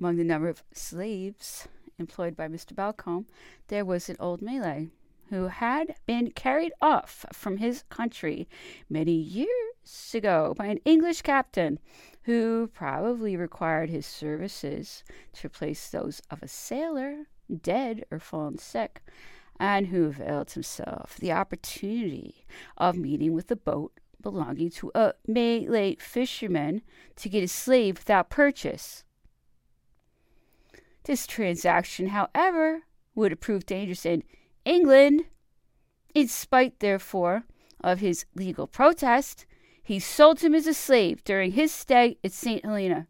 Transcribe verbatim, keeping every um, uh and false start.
Among the number of slaves employed by Mister Balcombe, there was an old Malay who had been carried off from his country many years ago by an English captain who probably required his services to replace those of a sailor, dead or fallen sick, and who availed himself of the opportunity of meeting with the boat belonging to a Malay fisherman to get a slave without purchase. This transaction, however, would have proved dangerous in England. In spite, therefore, of his legal protest, he sold him as a slave during his stay at Saint Helena.